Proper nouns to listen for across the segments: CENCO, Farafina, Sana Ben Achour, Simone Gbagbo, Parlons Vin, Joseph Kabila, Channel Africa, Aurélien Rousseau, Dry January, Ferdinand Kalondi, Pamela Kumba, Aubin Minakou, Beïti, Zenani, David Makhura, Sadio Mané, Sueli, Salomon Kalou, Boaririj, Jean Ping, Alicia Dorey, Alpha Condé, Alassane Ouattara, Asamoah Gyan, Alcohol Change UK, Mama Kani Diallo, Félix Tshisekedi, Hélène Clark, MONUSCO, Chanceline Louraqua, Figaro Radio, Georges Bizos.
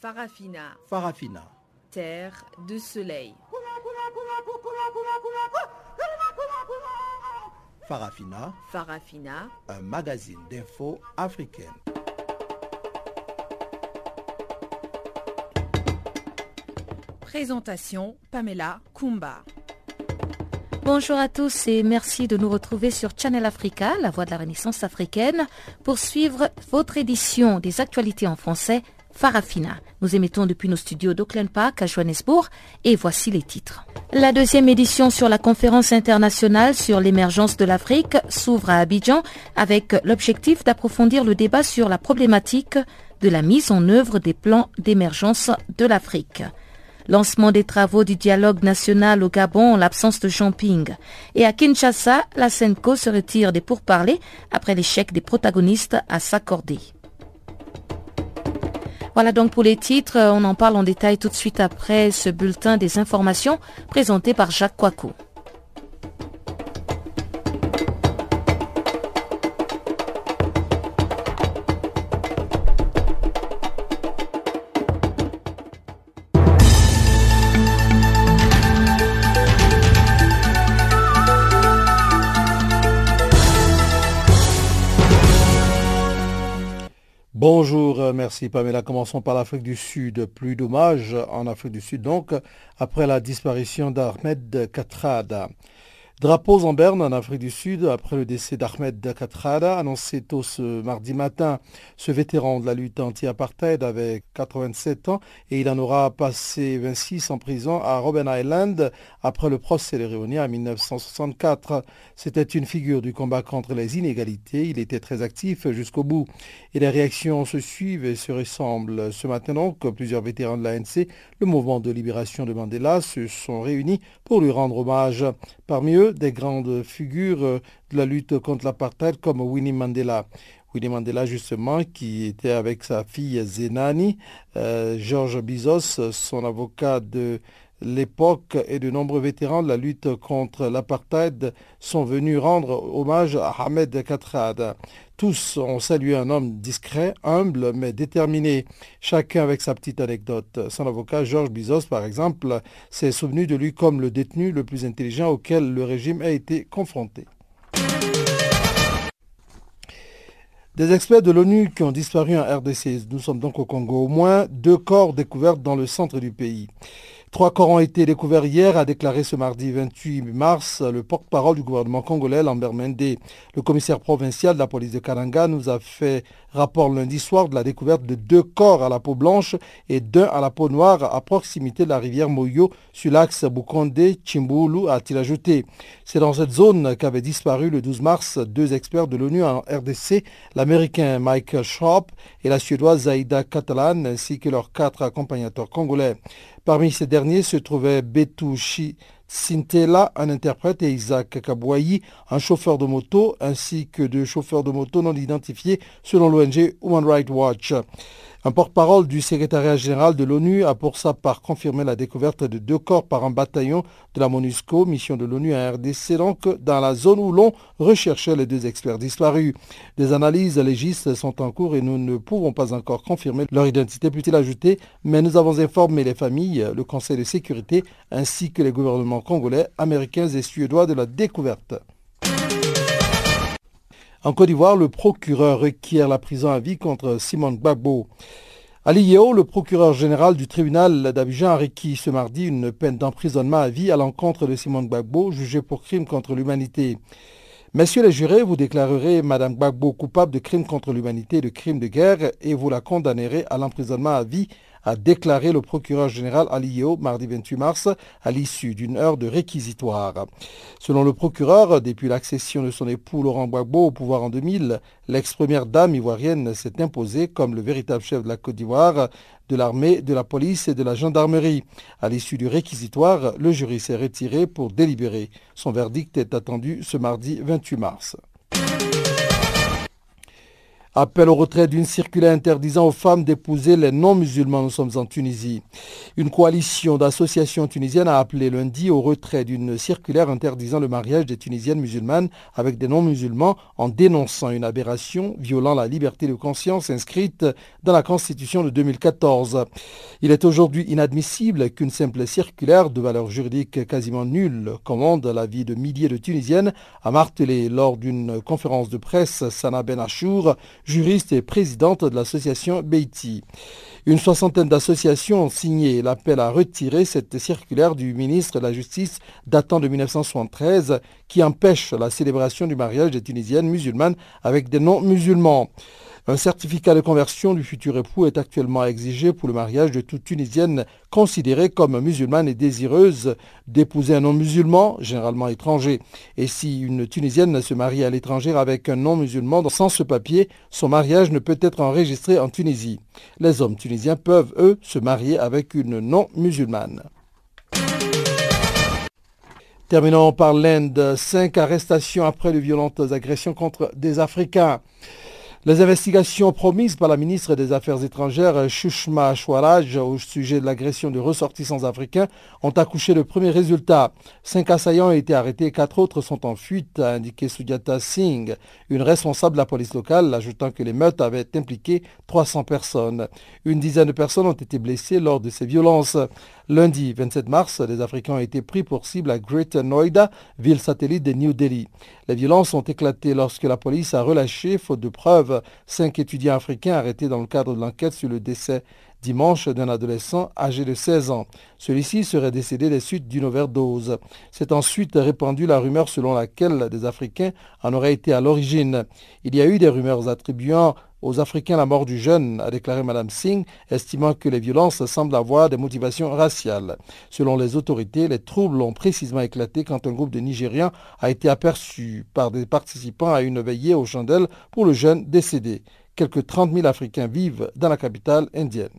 Farafina. Farafina. Terre de soleil. Farafina. Farafina. Un magazine d'infos africaine. Présentation Pamela Kumba. Bonjour à tous et merci de nous retrouver sur Channel Africa, la voix de la Renaissance africaine, pour suivre votre édition des actualités en français Farafina. Nous émettons depuis nos studios d'Auckland Park à Johannesburg et voici les titres. La deuxième édition sur la conférence internationale sur l'émergence de l'Afrique s'ouvre à Abidjan avec l'objectif d'approfondir le débat sur la problématique de la mise en œuvre des plans d'émergence de l'Afrique. Lancement des travaux du dialogue national au Gabon en l'absence de Jean Ping. Et à Kinshasa, la CENCO se retire des pourparlers après l'échec des protagonistes à s'accorder. Voilà donc pour les titres, on en parle en détail tout de suite après ce bulletin des informations présenté par Jacques Coaco. Bonjour, merci Pamela. Commençons par l'Afrique du Sud. Plus d'hommages en Afrique du Sud donc, après la disparition d'Ahmed Kathrada. Drapeaux en berne en Afrique du Sud après le décès d'Ahmed Kathrada, annoncé tôt ce mardi matin. Ce vétéran de la lutte anti-apartheid avait 87 ans et il en aura passé 26 en prison à Robben Island après le procès de Réunion en 1964. C'était une figure du combat contre les inégalités. Il était très actif jusqu'au bout. Et les réactions se suivent et se ressemblent. Ce matin donc, plusieurs vétérans de l'ANC, le mouvement de libération de Mandela, se sont réunis pour lui rendre hommage. Parmi eux, des grandes figures de la lutte contre l'apartheid comme Winnie Mandela. Winnie Mandela justement qui était avec sa fille Zenani, Georges Bizos, son avocat de l'époque, et de nombreux vétérans de la lutte contre l'apartheid sont venus rendre hommage à Ahmed Kathrada. Tous ont salué un homme discret, humble, mais déterminé, chacun avec sa petite anecdote. Son avocat, Georges Bizos, par exemple, s'est souvenu de lui comme le détenu le plus intelligent auquel le régime a été confronté. Des experts de l'ONU qui ont disparu en RDC. Nous sommes donc au Congo. Au moins 2 corps découverts dans le centre du pays. 3 corps ont été découverts hier, a déclaré ce mardi 28 mars le porte-parole du gouvernement congolais, Lambert Mende. Le commissaire provincial de la police de Kananga nous a fait rapport lundi soir de la découverte de 2 corps à la peau blanche et d'un à la peau noire à proximité de la rivière Moyo sur l'axe Bukonde-Chimbulu, a-t-il ajouté. C'est dans cette zone qu'avaient disparu le 12 mars 2 experts de l'ONU en RDC, l'américain Michael Sharp et la suédoise Zaida Catalan, ainsi que leurs 4 accompagnateurs congolais. Parmi ces derniers se trouvaient Betouchi Sintela, un interprète, et Isaac Kabouayi, un chauffeur de moto, ainsi que 2 chauffeurs de moto non identifiés selon l'ONG Human Rights Watch. Un porte-parole du secrétariat général de l'ONU a pour sa part confirmé la découverte de 2 corps par un bataillon de la MONUSCO, mission de l'ONU à RDC, donc dans la zone où l'on recherchait les 2 experts disparus. Des analyses légistes sont en cours et nous ne pouvons pas encore confirmer leur identité, peut-il ajouter, mais nous avons informé les familles, le Conseil de sécurité ainsi que les gouvernements congolais, américains et suédois de la découverte. En Côte d'Ivoire, le procureur requiert la prison à vie contre Simone Gbagbo. Ali Yeo, le procureur général du tribunal d'Abidjan, a requis ce mardi une peine d'emprisonnement à vie à l'encontre de Simone Gbagbo, jugée pour crime contre l'humanité. « Messieurs les jurés, vous déclarerez Mme Gbagbo coupable de crimes contre l'humanité et de crimes de guerre et vous la condamnerez à l'emprisonnement à vie », a déclaré le procureur général Ali Yeo mardi 28 mars à l'issue d'une heure de réquisitoire. Selon le procureur, depuis l'accession de son époux Laurent Gbagbo au pouvoir en 2000, l'ex-première dame ivoirienne s'est imposée comme le véritable chef de la Côte d'Ivoire, de l'armée, de la police et de la gendarmerie. À l'issue du réquisitoire, le jury s'est retiré pour délibérer. Son verdict est attendu ce mardi 28 mars. Appel au retrait d'une circulaire interdisant aux femmes d'épouser les non-musulmans. Nous sommes en Tunisie. Une coalition d'associations tunisiennes a appelé lundi au retrait d'une circulaire interdisant le mariage des Tunisiennes musulmanes avec des non-musulmans en dénonçant une aberration violant la liberté de conscience inscrite dans la Constitution de 2014. Il est aujourd'hui inadmissible qu'une simple circulaire de valeur juridique quasiment nulle commande la vie de milliers de Tunisiennes, a martelé lors d'une conférence de presse Sana Ben Achour, juriste et présidente de l'association Beïti. Une soixantaine d'associations ont signé l'appel à retirer cette circulaire du ministre de la Justice datant de 1973 qui empêche la célébration du mariage des Tunisiennes musulmanes avec des non-musulmans. Un certificat de conversion du futur époux est actuellement exigé pour le mariage de toute Tunisienne considérée comme musulmane et désireuse d'épouser un non-musulman, généralement étranger. Et si une Tunisienne se marie à l'étranger avec un non-musulman sans ce papier, son mariage ne peut être enregistré en Tunisie. Les hommes tunisiens peuvent, eux, se marier avec une non-musulmane. Terminons par l'Inde. 5 arrestations après de violentes agressions contre des Africains. Les investigations promises par la ministre des Affaires étrangères, Sushma Swaraj, au sujet de l'agression de ressortissants africains, ont accouché de premiers résultats. 5 assaillants ont été arrêtés et 4 autres sont en fuite, a indiqué Sujata Singh, une responsable de la police locale, ajoutant que les meurtres avaient impliqué 300 personnes. Une dizaine de personnes ont été blessées lors de ces violences. Lundi 27 mars, des Africains ont été pris pour cible à Greater Noida, ville satellite de New Delhi. Les violences ont éclaté lorsque la police a relâché, faute de preuves, 5 étudiants africains arrêtés dans le cadre de l'enquête sur le décès dimanche d'un adolescent âgé de 16 ans. Celui-ci serait décédé des suites d'une overdose. C'est ensuite répandue la rumeur selon laquelle des Africains en auraient été à l'origine. Il y a eu des rumeurs attribuant aux Africains la mort du jeune, a déclaré Mme Singh, estimant que les violences semblent avoir des motivations raciales. Selon les autorités, les troubles ont précisément éclaté quand un groupe de Nigérians a été aperçu par des participants à une veillée aux chandelles pour le jeune décédé. Quelque 30 000 Africains vivent dans la capitale indienne.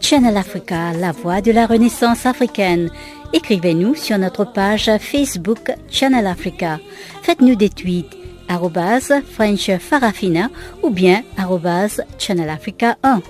Channel Africa, la voix de la Renaissance africaine. Écrivez-nous sur notre page Facebook Channel Africa. Faites-nous des tweets @FrenchFarafina ou bien @ChannelAfrica1.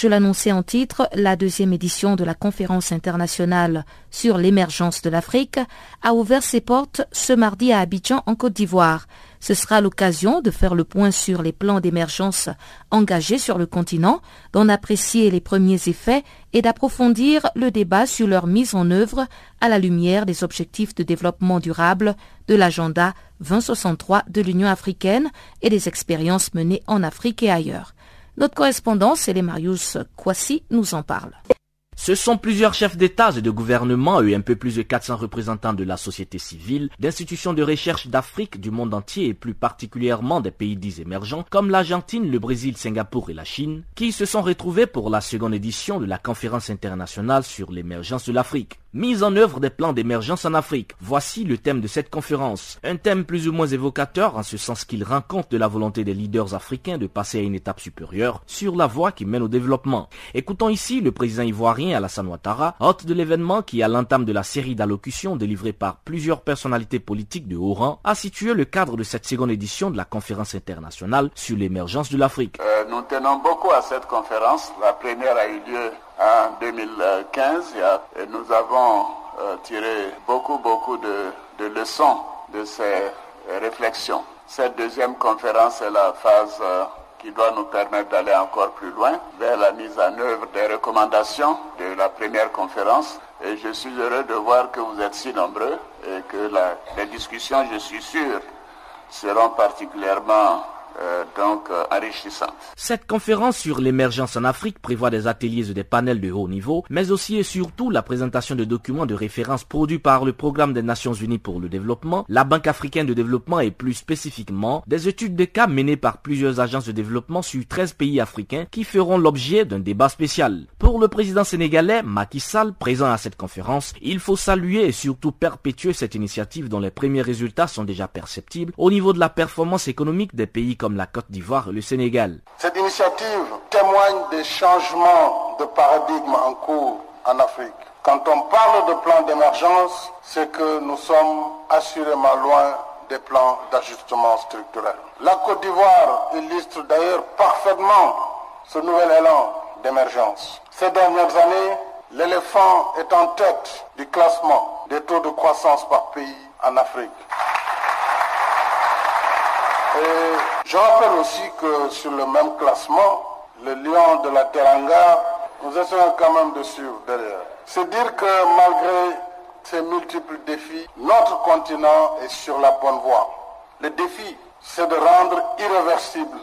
Je l'annonçais en titre, la deuxième édition de la conférence internationale sur l'émergence de l'Afrique a ouvert ses portes ce mardi à Abidjan en Côte d'Ivoire. Ce sera l'occasion de faire le point sur les plans d'émergence engagés sur le continent, d'en apprécier les premiers effets et d'approfondir le débat sur leur mise en œuvre à la lumière des objectifs de développement durable de l'agenda 2063 de l'Union africaine et des expériences menées en Afrique et ailleurs. Notre correspondant, Célé Marius Kouassi, nous en parle. Ce sont plusieurs chefs d'État et de gouvernement et un peu plus de 400 représentants de la société civile, d'institutions de recherche d'Afrique, du monde entier et plus particulièrement des pays dits émergents comme l'Argentine, le Brésil, Singapour et la Chine, qui se sont retrouvés pour la seconde édition de la conférence internationale sur l'émergence de l'Afrique. Mise en œuvre des plans d'émergence en Afrique. Voici le thème de cette conférence. Un thème plus ou moins évocateur en ce sens qu'il rend compte de la volonté des leaders africains de passer à une étape supérieure sur la voie qui mène au développement. Écoutons ici le président ivoirien Alassane Ouattara, hôte de l'événement qui, à l'entame de la série d'allocutions délivrées par plusieurs personnalités politiques de haut rang, a situé le cadre de cette seconde édition de la conférence internationale sur l'émergence de l'Afrique. Nous tenons beaucoup à cette conférence. La première a eu lieu en 2015, et nous avons tiré beaucoup de leçons de ces réflexions. Cette deuxième conférence est la phase qui doit nous permettre d'aller encore plus loin vers la mise en œuvre des recommandations de la première conférence Et je suis heureux de voir que vous êtes si nombreux et que les discussions, je suis sûr, seront particulièrement enrichissantes. Cette conférence sur l'émergence en Afrique prévoit des ateliers et des panels de haut niveau, mais aussi et surtout la présentation de documents de référence produits par le Programme des Nations Unies pour le Développement, la Banque africaine de développement et plus spécifiquement des études de cas menées par plusieurs agences de développement sur 13 pays africains qui feront l'objet d'un débat spécial. Pour le président sénégalais Macky Sall, présent à cette conférence, il faut saluer et surtout perpétuer cette initiative dont les premiers résultats sont déjà perceptibles au niveau de la performance économique des pays comme la Côte d'Ivoire et le Sénégal. Cette initiative témoigne des changements de paradigme en cours en Afrique. Quand on parle de plan d'émergence, c'est que nous sommes assurément loin des plans d'ajustement structurel. La Côte d'Ivoire illustre d'ailleurs parfaitement ce nouvel élan d'émergence. Ces dernières années, l'éléphant est en tête du classement des taux de croissance par pays en Afrique. Et je rappelle aussi que sur le même classement, le lion de la Teranga, nous essayons quand même de suivre derrière. C'est dire que malgré ces multiples défis, notre continent est sur la bonne voie. Le défi, c'est de rendre irréversible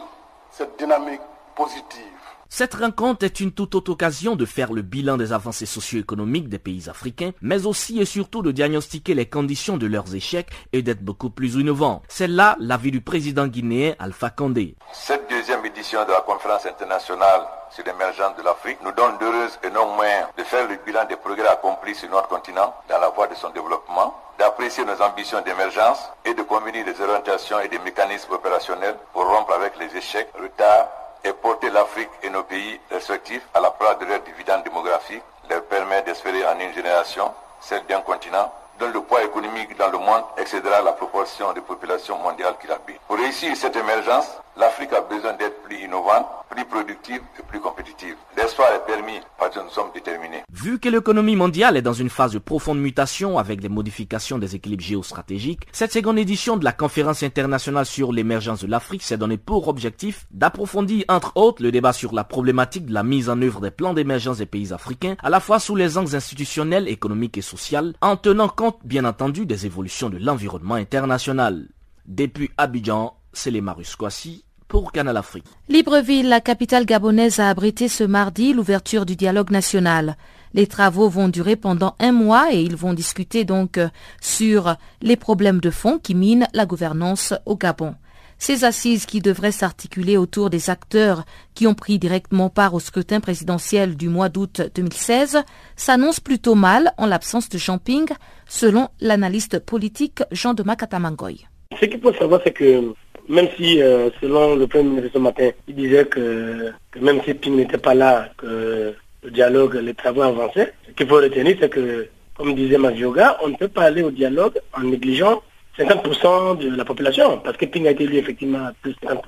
cette dynamique positive. Cette rencontre est une toute autre occasion de faire le bilan des avancées socio-économiques des pays africains, mais aussi et surtout de diagnostiquer les conditions de leurs échecs et d'être beaucoup plus innovants. C'est là l'avis du président guinéen Alpha Condé. Cette deuxième édition de la conférence internationale sur l'émergence de l'Afrique nous donne d'heureuses et non moins de faire le bilan des progrès accomplis sur notre continent dans la voie de son développement, d'apprécier nos ambitions d'émergence et de combiner des orientations et des mécanismes opérationnels pour rompre avec les échecs, retards, et porter l'Afrique et nos pays respectifs à la proie de leurs dividendes démographiques leur permet d'espérer en une génération celle d'un continent dont le poids économique dans le monde excédera la proportion des populations mondiales qui l'habitent. Pour réussir cette émergence, l'Afrique a besoin d'être plus innovante, plus productive et plus compétitive. L'espoir est permis parce que nous sommes déterminés. Vu que l'économie mondiale est dans une phase de profonde mutation avec des modifications des équilibres géostratégiques, cette seconde édition de la conférence internationale sur l'émergence de l'Afrique s'est donnée pour objectif d'approfondir entre autres le débat sur la problématique de la mise en œuvre des plans d'émergence des pays africains, à la fois sous les angles institutionnels, économiques et sociaux, en tenant compte bien entendu des évolutions de l'environnement international. Depuis Abidjan, c'est les Marusquassi pour Canal Afrique. Libreville, la capitale gabonaise, a abrité ce mardi l'ouverture du dialogue national. Les travaux vont durer pendant un mois et ils vont discuter donc sur les problèmes de fond qui minent la gouvernance au Gabon. Ces assises qui devraient s'articuler autour des acteurs qui ont pris directement part au scrutin présidentiel du mois d'août 2016 s'annoncent plutôt mal en l'absence de Jean Ping, selon l'analyste politique Jean de Makatamangoy. Ce qu'il faut savoir, c'est que même si, selon le Premier ministre ce matin, il disait que même si Ping n'était pas là, que le dialogue, les travaux avançaient, ce qu'il faut retenir, c'est que, comme disait Mazioga, on ne peut pas aller au dialogue en négligeant 50% de la population, parce que Ping a été élu effectivement à plus de 50%.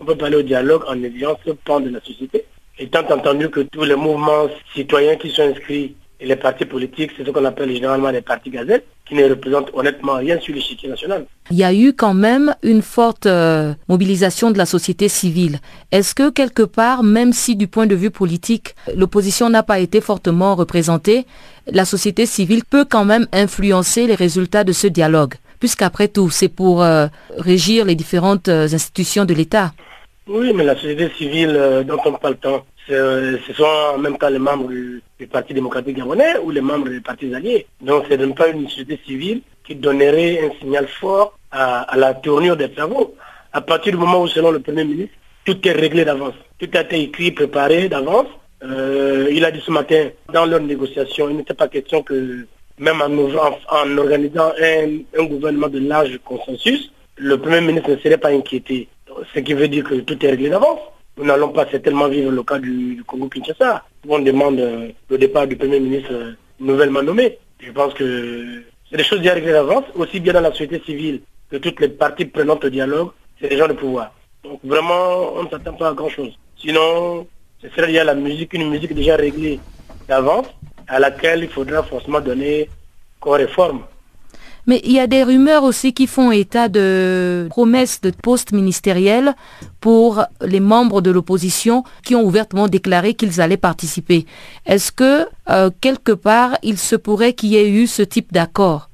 On ne peut pas aller au dialogue en négligeant ce pan de la société. Étant entendu que tous les mouvements citoyens qui sont inscrits et les partis politiques, c'est ce qu'on appelle généralement les partis gazettes, qui ne représentent honnêtement rien sur l'échiquier national. Il y a eu quand même une forte mobilisation de la société civile. Est-ce que quelque part, même si du point de vue politique, l'opposition n'a pas été fortement représentée, la société civile peut quand même influencer les résultats de ce dialogue, puisqu'après tout, c'est pour régir les différentes institutions de l'État? Oui, mais la société civile dont on parle tant, ce sont en même temps les membres du Parti démocratique gabonais ou les membres des partis alliés. Donc ce n'est pas une société civile qui donnerait un signal fort à la tournure des travaux. À partir du moment où, selon le Premier ministre, tout est réglé d'avance. Tout a été écrit, préparé d'avance. Il a dit ce matin, dans leurs négociations, il n'était pas question que, même en organisant un gouvernement de large consensus, le Premier ministre ne serait pas inquiété. Ce qui veut dire que tout est réglé d'avance. Nous n'allons pas certainement vivre le cas du Congo-Kinshasa, où on demande le départ du Premier ministre nouvellement nommé. Je pense que c'est des choses déjà réglées d'avance, aussi bien dans la société civile que toutes les parties prenantes au dialogue, c'est les gens de pouvoir. Donc vraiment, on ne s'attend pas à grand-chose. Sinon, ce serait déjà la musique, une musique déjà réglée d'avance, à laquelle il faudra forcément donner corps et forme. Mais il y a des rumeurs aussi qui font état de promesses de postes ministériels pour les membres de l'opposition qui ont ouvertement déclaré qu'ils allaient participer. Est-ce que, quelque part, il se pourrait qu'il y ait eu ce type d'accord?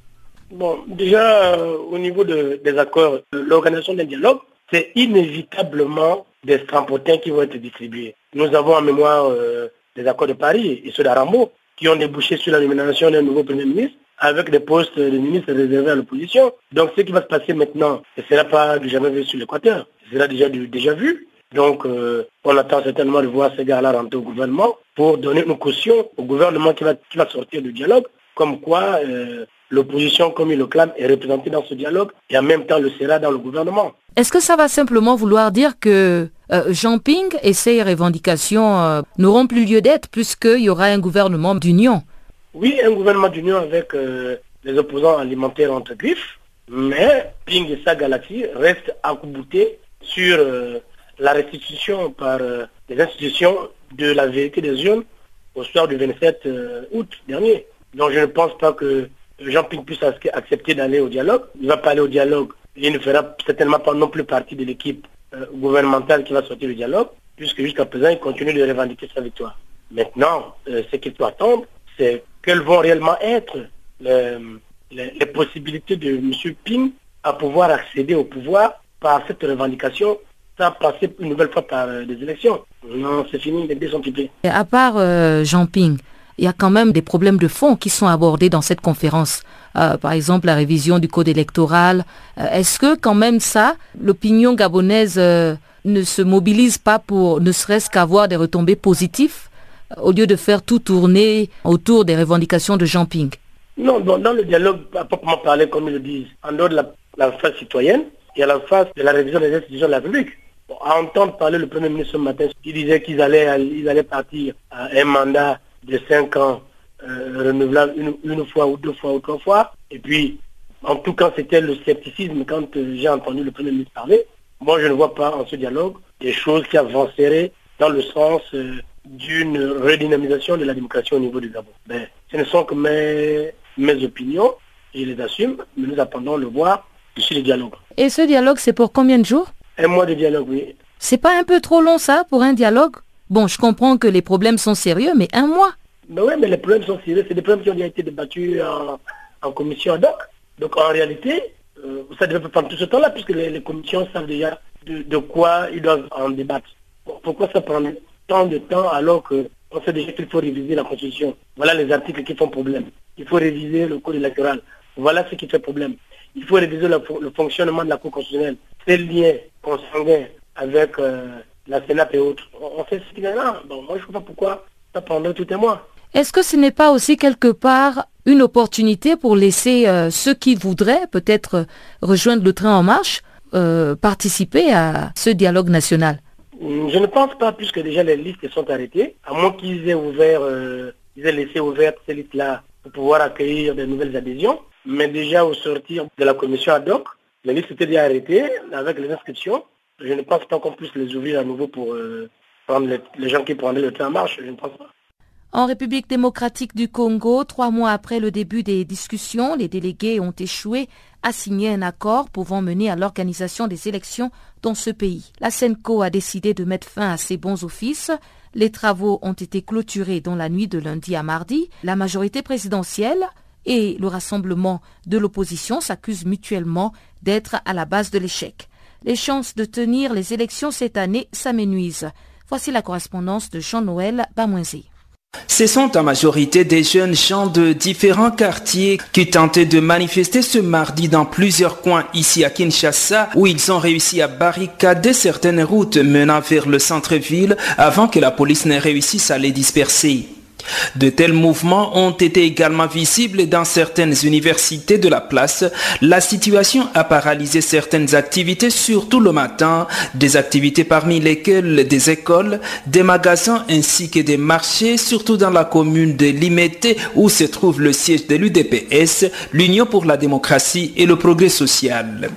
Bon, déjà, au niveau des accords, l'organisation d'un dialogue, c'est inévitablement des strampotins qui vont être distribués. Nous avons en mémoire les accords de Paris et ceux d'Arambo qui ont débouché sur la nomination d'un nouveau Premier ministre avec des postes de ministres réservés à l'opposition. Donc ce qui va se passer maintenant, ce ne sera pas du jamais vu sur l'Équateur, ce sera déjà vu. Donc on attend certainement de voir ces gars-là rentrer au gouvernement pour donner une caution au gouvernement qui va sortir du dialogue, comme quoi l'opposition, comme il le clame, est représentée dans ce dialogue et en même temps le sera dans le gouvernement. Est-ce que ça va simplement vouloir dire que Jean Ping et ses revendications n'auront plus lieu d'être puisqu'il y aura un gouvernement d'union? Oui, un gouvernement d'union avec les opposants alimentaires entre griffes, mais Ping et sa galaxie restent accoutés sur la restitution par les institutions de la vérité des urnes au soir du 27 août dernier. Donc je ne pense pas que Jean Ping puisse accepter d'aller au dialogue. Il va pas aller au dialogue. Il ne fera certainement pas non plus partie de l'équipe gouvernementale qui va sortir du dialogue, puisque jusqu'à présent, il continue de revendiquer sa victoire. Maintenant, ce qu'il faut attendre, c'est quelles vont réellement être les possibilités de M. Ping à pouvoir accéder au pouvoir par cette revendication, sans passer une nouvelle fois par des élections. Non, c'est fini, les dés sont pliés. À part Jean Ping, il y a quand même des problèmes de fond qui sont abordés dans cette conférence. Par exemple, la révision du code électoral. Est-ce que quand même ça, l'opinion gabonaise ne se mobilise pas pour ne serait-ce qu'avoir des retombées positives au lieu de faire tout tourner autour des revendications de Jean Ping? Non, dans le dialogue, à proprement parler, comme ils le disent, en dehors de la phase citoyenne et à la phase de la révision des institutions de la République. À entendre parler le Premier ministre ce matin, il disait qu'ils allaient partir à un mandat de 5 ans renouvelable une fois ou deux fois ou trois fois. Et puis, en tout cas, c'était le scepticisme quand j'ai entendu le Premier ministre parler. Moi, je ne vois pas en ce dialogue des choses qui avanceraient dans le sens d'une redynamisation de la démocratie au niveau du Gabon. Mais ce ne sont que mes opinions, et je les assume, mais nous attendons de voir d'ici le dialogue. Et ce dialogue, c'est pour combien de jours? 1 mois de dialogue, oui. C'est pas un peu trop long ça pour un dialogue? Bon, je comprends que les problèmes sont sérieux, mais 1 mois? Mais oui, mais les problèmes sont sérieux. C'est des problèmes qui ont déjà été débattus en commission ad hoc. Donc en réalité, ça ne devait pas prendre tout ce temps-là, puisque les commissions savent déjà de quoi ils doivent en débattre. Pourquoi ça prend tant de temps alors qu'on sait déjà qu'il faut réviser la Constitution? Voilà les articles qui font problème. Il faut réviser le code électoral. Voilà ce qui fait problème. Il faut réviser le fonctionnement de la Cour constitutionnelle. Ces liens consanguins avec la CENAP et autres. On fait ce qu'il y a là. Bon, moi, je ne sais pas pourquoi ça prendrait tout un mois. Est-ce que ce n'est pas aussi quelque part une opportunité pour laisser ceux qui voudraient peut-être rejoindre le train en marche participer à ce dialogue national? Je ne pense pas, puisque déjà les listes sont arrêtées, à moins qu'ils aient laissé ouvertes ces listes-là pour pouvoir accueillir de nouvelles adhésions. Mais déjà au sortir de la commission ad hoc, les listes étaient déjà arrêtées avec les inscriptions. Je ne pense pas qu'on puisse les ouvrir à nouveau pour prendre les gens qui prendraient le train en marche. Je ne pense pas. En République démocratique du Congo, 3 mois après le début des discussions, les délégués ont échoué à signer un accord pouvant mener à l'organisation des élections dans ce pays. La CENCO a décidé de mettre fin à ses bons offices. Les travaux ont été clôturés dans la nuit de lundi à mardi. La majorité présidentielle et le rassemblement de l'opposition s'accusent mutuellement d'être à la base de l'échec. Les chances de tenir les élections cette année s'amenuisent. Voici la correspondance de Jean-Noël Bamoisé. Ce sont en majorité des jeunes gens de différents quartiers qui tentaient de manifester ce mardi dans plusieurs coins ici à Kinshasa, où ils ont réussi à barricader certaines routes menant vers le centre-ville avant que la police ne réussisse à les disperser. De tels mouvements ont été également visibles dans certaines universités de la place. La situation a paralysé certaines activités, surtout le matin, des activités parmi lesquelles des écoles, des magasins ainsi que des marchés, surtout dans la commune de Limété où se trouve le siège de l'UDPS, l'Union pour la démocratie et le progrès social.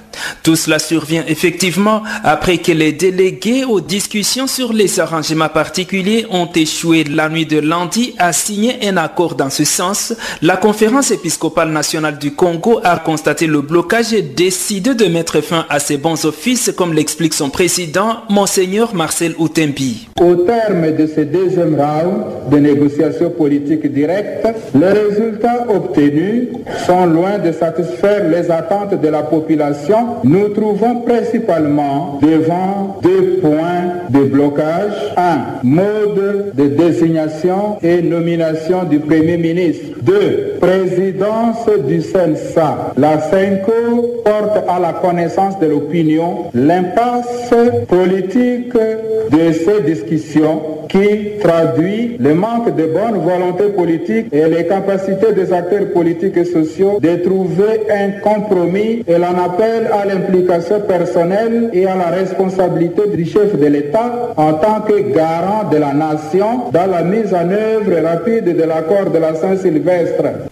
Tout cela survient effectivement après que les délégués aux discussions sur les arrangements particuliers ont échoué la nuit de lundi a signé un accord dans ce sens, la Conférence épiscopale nationale du Congo a constaté le blocage et décidé de mettre fin à ses bons offices, comme l'explique son président, Monseigneur Marcel Outempi. Au terme de ce deuxième round de négociations politiques directes, les résultats obtenus sont loin de satisfaire les attentes de la population. Nous trouvons principalement devant deux points de blocage. Un, mode de désignation et nomination du Premier ministre. 2. Présidence du CENSA. La CENCO porte à la connaissance de l'opinion l'impasse politique de ces discussions qui traduit le manque de bonne volonté politique et les capacités des acteurs politiques et sociaux de trouver un compromis et l'en appelle à l'implication personnelle et à la responsabilité du chef de l'État en tant que garant de la nation dans la mise en œuvre rapide de l'accord de la Saint-Sylvestre.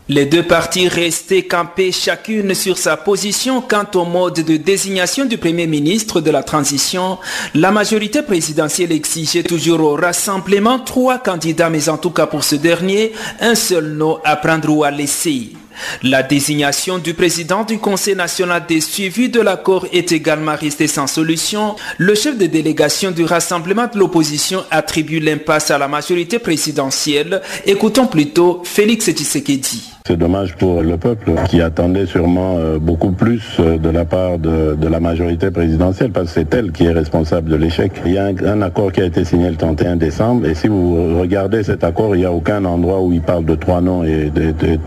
Les deux parties restaient campées chacune sur sa position quant au mode de désignation du Premier ministre de la Transition. La majorité présidentielle exigeait toujours au rassemblement 3 candidats, mais en tout cas pour ce dernier, un seul nom à prendre ou à laisser. La désignation du président du Conseil national des suivis de l'accord est également restée sans solution. Le chef de délégation du rassemblement de l'opposition attribue l'impasse à la majorité présidentielle. Écoutons plutôt Félix Tshisekedi. C'est dommage pour le peuple qui attendait sûrement beaucoup plus de la part de la majorité présidentielle parce que c'est elle qui est responsable de l'échec. Il y a un accord qui a été signé le 31 décembre et si vous regardez cet accord, il n'y a aucun endroit où il parle de 3 noms et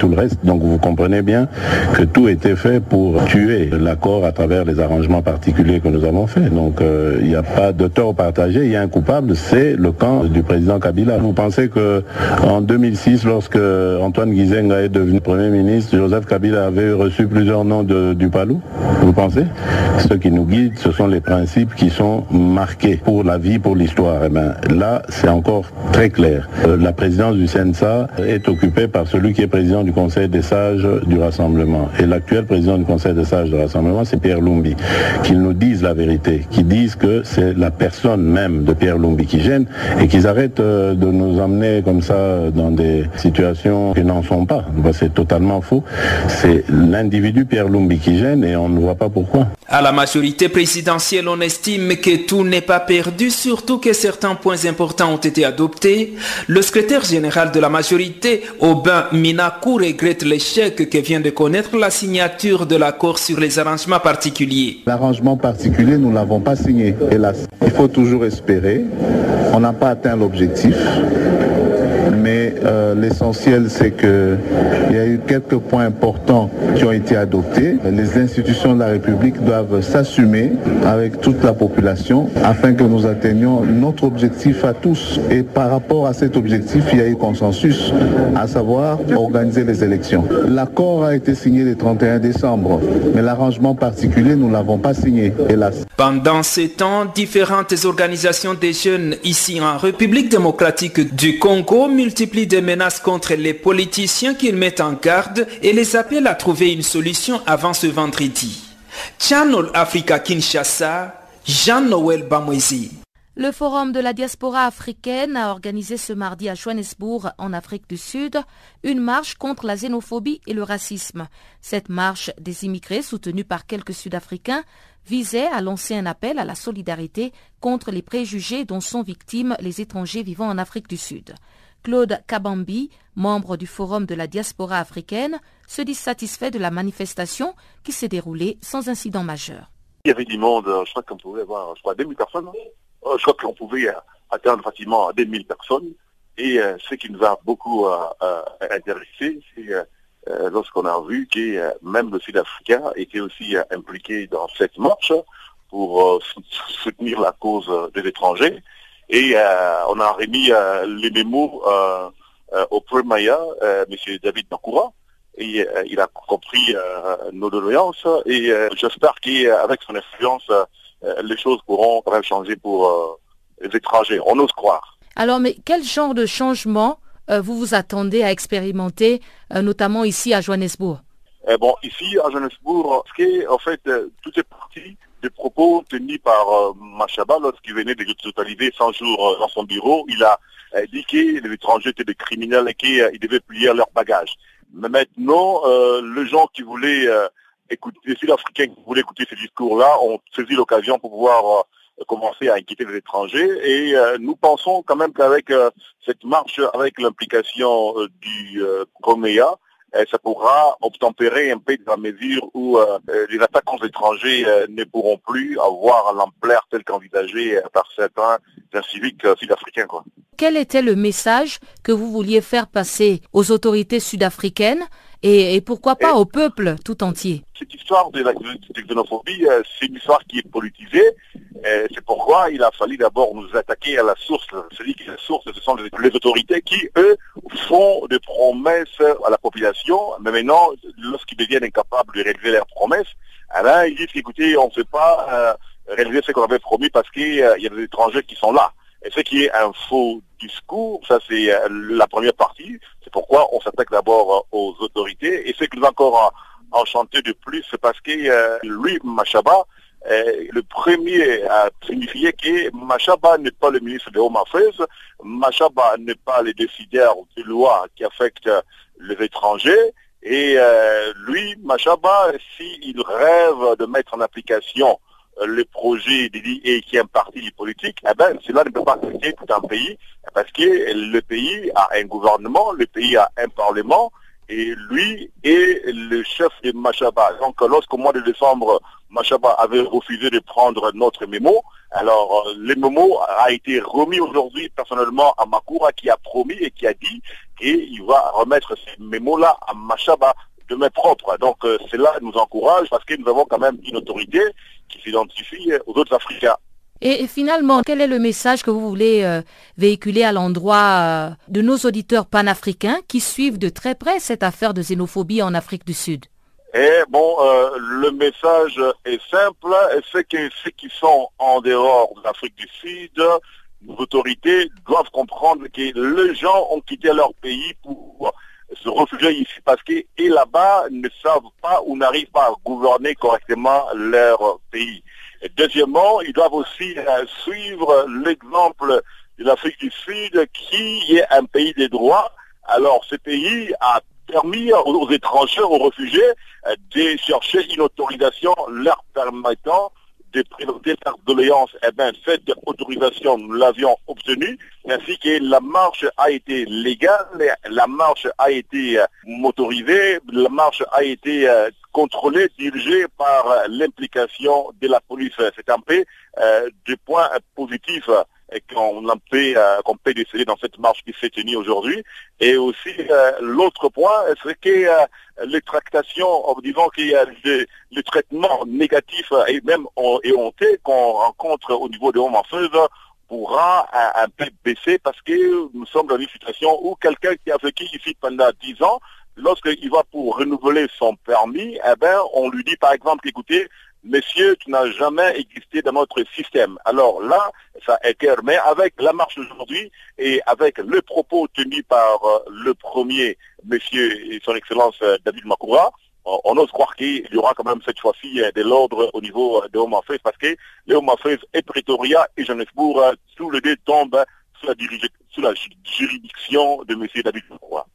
tout le reste. Donc vous comprenez bien que tout était fait pour tuer l'accord à travers les arrangements particuliers que nous avons faits. Donc il n'y a pas de tort partagé, il y a un coupable, c'est le camp du président Kabila. Vous pensez qu'en 2006, lorsque Antoine Gizenga est devenu Premier ministre, Joseph Kabila avait reçu plusieurs noms du Palou, vous pensez? Ceux qui nous guident, ce sont les principes qui sont marqués pour la vie, pour l'histoire. Et bien, là, c'est encore très clair. La présidence du CENSA est occupée par celui qui est président du Conseil des sages du Rassemblement. Et l'actuel président du Conseil des sages du Rassemblement, c'est Pierre Lumbi. Qu'ils nous disent la vérité, qu'ils disent que c'est la personne même de Pierre Lumbi qui gêne et qu'ils arrêtent de nous emmener comme ça dans des situations qui n'en sont pas. C'est totalement faux. C'est l'individu Pierre Lumbi qui gêne et on ne voit pas pourquoi. À la majorité présidentielle, on estime que tout n'est pas perdu, surtout que certains points importants ont été adoptés. Le secrétaire général de la majorité, Aubin Minakou, regrette l'échec que vient de connaître la signature de l'accord sur les arrangements particuliers. L'arrangement particulier, nous ne l'avons pas signé, hélas. Il faut toujours espérer. On n'a pas atteint l'objectif. Mais l'essentiel, c'est qu'il y a eu quelques points importants qui ont été adoptés. Les institutions de la République doivent s'assumer avec toute la population afin que nous atteignions notre objectif à tous. Et par rapport à cet objectif, il y a eu consensus, à savoir organiser les élections. L'accord a été signé le 31 décembre, mais l'arrangement particulier, nous ne l'avons pas signé, hélas. Pendant ce temps, différentes organisations des jeunes ici en République démocratique du Congo multiplie des menaces contre les politiciens qu'ils mettent en garde et les appellent à trouver une solution avant ce vendredi. Channel Africa Kinshasa, Jean-Noël Bamwezi. Le Forum de la diaspora africaine a organisé ce mardi à Johannesburg, en Afrique du Sud, une marche contre la xénophobie et le racisme. Cette marche des immigrés, soutenue par quelques Sud-Africains, visait à lancer un appel à la solidarité contre les préjugés dont sont victimes les étrangers vivant en Afrique du Sud. Claude Kabambi, membre du Forum de la diaspora africaine, se dit satisfait de la manifestation qui s'est déroulée sans incident majeur. Il y avait du monde, je crois qu'on pouvait avoir 2000 personnes. Je crois qu'on pouvait atteindre facilement 2000 personnes. Et ce qui nous a beaucoup intéressé, c'est lorsqu'on a vu que même le Sud-Africain était aussi impliqué dans cette marche pour soutenir la cause des étrangers. Et on a remis les mémos au Premier, M. David Makhura, et il a compris nos doléances. Et j'espère qu'avec son influence, les choses pourront changer pour les étrangers. On ose croire. Alors, mais quel genre de changement vous vous attendez à expérimenter, notamment ici à Johannesburg? Bon, ici à Johannesburg, en fait, tout est parti des propos tenus par Mashaba lorsqu'il venait de totaliser 100 jours dans son bureau. Il a dit que les étrangers étaient des criminels et qu'ils devaient plier leurs bagages. Mais maintenant, les gens qui voulaient écouter, les Sud-Africains qui voulaient écouter ce discours-là, ont saisi l'occasion pour pouvoir commencer à inquiéter les étrangers. Et nous pensons quand même qu'avec cette marche, avec l'implication du Coméa, ça pourra obtempérer un peu dans la mesure où les attaques contre les étrangers ne pourront plus avoir l'ampleur telle qu'envisagée par certains civiques sud-africains. Quel était le message que vous vouliez faire passer aux autorités sud-africaines et pourquoi pas au peuple tout entier? Cette histoire de la xénophobie, c'est une histoire qui est politisée. C'est pourquoi il a fallu d'abord nous attaquer à la source. C'est-à-dire que la source, ce sont les autorités qui, eux, font des promesses à la population. Mais maintenant, lorsqu'ils deviennent incapables de réaliser leurs promesses, alors ils disent écoutez, on ne peut pas réaliser ce qu'on avait promis parce qu'il y a des étrangers qui sont là. Et ce qui est un faux discours, ça c'est la première partie, c'est pourquoi on s'attaque d'abord aux autorités. Et ce qui nous a encore enchanté de plus, c'est parce que lui, Mashaba, le premier à signifier que Mashaba n'est pas le ministre des Home Affairs, Mashaba n'est pas le décideur de loi qui affecte les étrangers. Et lui, Mashaba, s'il rêve de mettre en application le projet dédié qui est un parti politique, eh ben, cela ne peut pas affecter tout un pays parce que le pays a un gouvernement, le pays a un parlement et lui est le chef de Mashaba. Donc lorsqu'au mois de décembre, Mashaba avait refusé de prendre notre mémo, alors le mémo a été remis aujourd'hui personnellement à Makhura qui a promis et qui a dit qu'il va remettre ce mémo-là à Mashaba de main propre. Donc cela nous encourage parce que nous avons quand même une autorité qui s'identifie aux autres Africains. Et finalement, quel est le message que vous voulez véhiculer à l'endroit de nos auditeurs panafricains qui suivent de très près cette affaire de xénophobie en Afrique du Sud? Eh bon, le message est simple, c'est que ceux qui sont en dehors de l'Afrique du Sud, nos autorités doivent comprendre que les gens ont quitté leur pays pour se réfugier ici parce qu'ils là-bas ne savent pas ou n'arrivent pas à gouverner correctement leur pays. Et deuxièmement, ils doivent aussi suivre l'exemple de l'Afrique du Sud qui est un pays des droits. Alors ce pays a permis aux étrangers, aux réfugiés de chercher une autorisation leur permettant de présenter leur doléance. Eh bien, cette autorisation, nous l'avions obtenue, ainsi que la marche a été légale, la marche a été motorisée, la marche a été contrôlée, dirigée par l'implication de la police. C'est un peu des points positifs qu'on peut déceler dans cette marche qui s'est tenue aujourd'hui. Et aussi, l'autre point, c'est que les tractations, en disant qu'il y a le traitement négatif et même honté qu'on rencontre au niveau de Home Affairs pourra un peu baisser parce que nous sommes dans une situation où quelqu'un qui a vécu ici pendant 10 ans, lorsqu'il va pour renouveler son permis, eh ben, on lui dit par exemple, écoutez, monsieur, tu n'as jamais existé dans notre système. Alors là, ça est clair. Mais avec la marche d'aujourd'hui et avec le propos tenu par le premier monsieur et son excellence David Makhura, on ose croire qu'il y aura quand même cette fois-ci de l'ordre au niveau de Home Affairs parce que les Home Affairs et Pretoria et Johannesburg, tous les deux tombent sous la juridiction de monsieur David Makhura.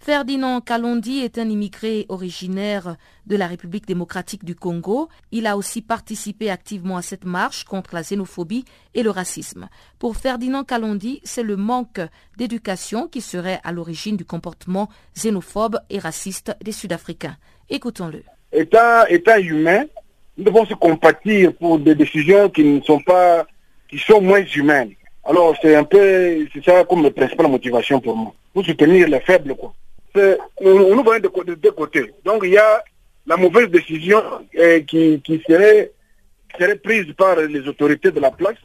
Ferdinand Kalondi est un immigré originaire de la République démocratique du Congo. Il a aussi participé activement à cette marche contre la xénophobie et le racisme. Pour Ferdinand Kalondi, c'est le manque d'éducation qui serait à l'origine du comportement xénophobe et raciste des Sud-Africains. Écoutons-le. État humain, nous devons se compatir pour des décisions qui sont moins humaines. Alors c'est ça comme la principale motivation pour moi. Pour soutenir les faibles, quoi. On nous voit de deux côtés. Donc il y a la mauvaise décision qui serait prise par les autorités de la place,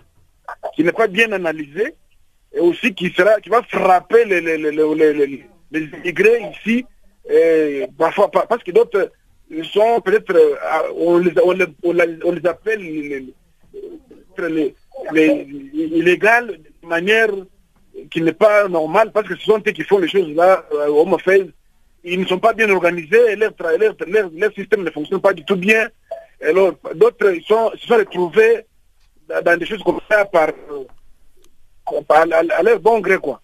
qui n'est pas bien analysée, et aussi qui va frapper les immigrés ici, parfois parce que d'autres sont peut-être, on les appelle les illégales de manière qui n'est pas normal parce que ce sont eux qui font les choses là, Home Affairs. Ils ne sont pas bien organisés, et leur système ne fonctionne pas du tout bien. Alors d'autres se sont retrouvés dans des choses comme ça par à leur bon gré, quoi.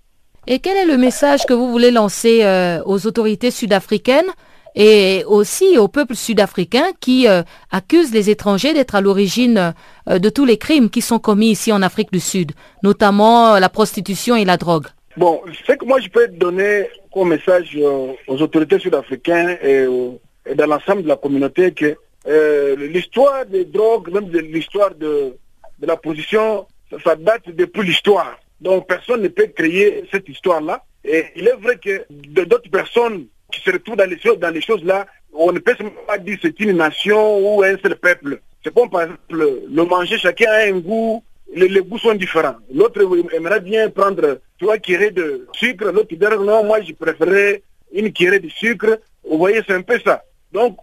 Et quel est le message que vous voulez lancer aux autorités sud-africaines et aussi au peuple sud-africain qui accuse les étrangers d'être à l'origine de tous les crimes qui sont commis ici en Afrique du Sud, notamment la prostitution et la drogue? Bon, ce que moi je peux donner comme message aux autorités sud-africaines et dans l'ensemble de la communauté, que l'histoire des drogues, même de l'histoire de la prostitution, ça date depuis l'histoire. Donc personne ne peut créer cette histoire-là. Et il est vrai que d'autres personnes qui se retrouvent dans les choses-là, on ne peut pas dire que c'est une nation ou un seul peuple. C'est comme par exemple le manger, chacun a un goût, les goûts sont différents. L'autre aimerait bien prendre trois cuillerées de sucre, l'autre dirait non, moi je préférais une cuillerée de sucre. Vous voyez, c'est un peu ça. Donc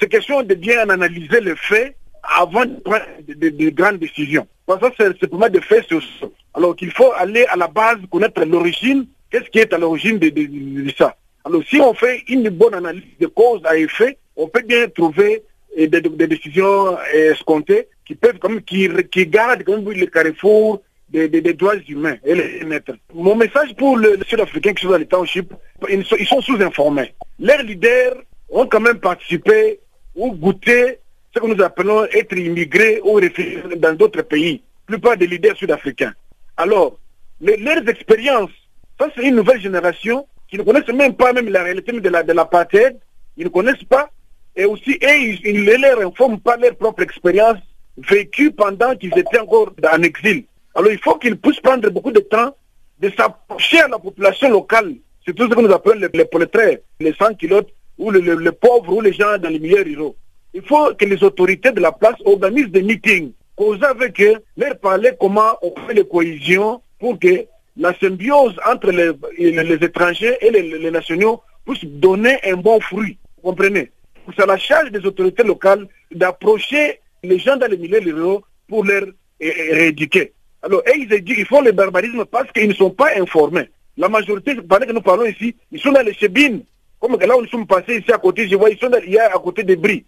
c'est question de bien analyser les faits avant de prendre de grandes décisions. Parce que c'est pour moi des faits sur ça. Alors qu'il faut aller à la base, connaître l'origine, qu'est-ce qui est à l'origine de ça. Alors si on fait une bonne analyse de cause à effet, on peut bien trouver des décisions escomptées qui peuvent quand même, qui gardent quand même le carrefour des droits humains et les maîtres. Mon message pour les Sud-Africains qui sont dans les townships, ils sont sous-informés. Leurs leaders ont quand même participé ou goûté ce que nous appelons être immigrés ou réfugiés dans d'autres pays, la plupart des leaders sud-africains. Alors, leurs expériences, ça c'est une nouvelle génération qui ne connaissent même pas même la réalité de l'apartheid, ils ne connaissent pas, et aussi ils ne leur informent pas leur propre expérience vécue pendant qu'ils étaient encore en exil. Alors il faut qu'ils puissent prendre beaucoup de temps de s'approcher à la population locale, c'est tout ce que nous appelons les prolétaires, les sans-culottes, ou les pauvres, ou les gens dans les milieux ruraux. Il faut que les autorités de la place organisent des meetings, causer avec eux, leur parler comment on fait les cohésions pour que la symbiose entre les étrangers et les nationaux puisse donner un bon fruit. Vous comprenez? C'est à la charge des autorités locales d'approcher les gens dans les milieux ruraux pour leur rééduquer. Alors, ils font le barbarisme parce qu'ils ne sont pas informés. La majorité, pendant que nous parlons ici, ils sont dans les chébines. Comme là où nous sommes passés ici à côté, je vois, ils sont à côté des bris.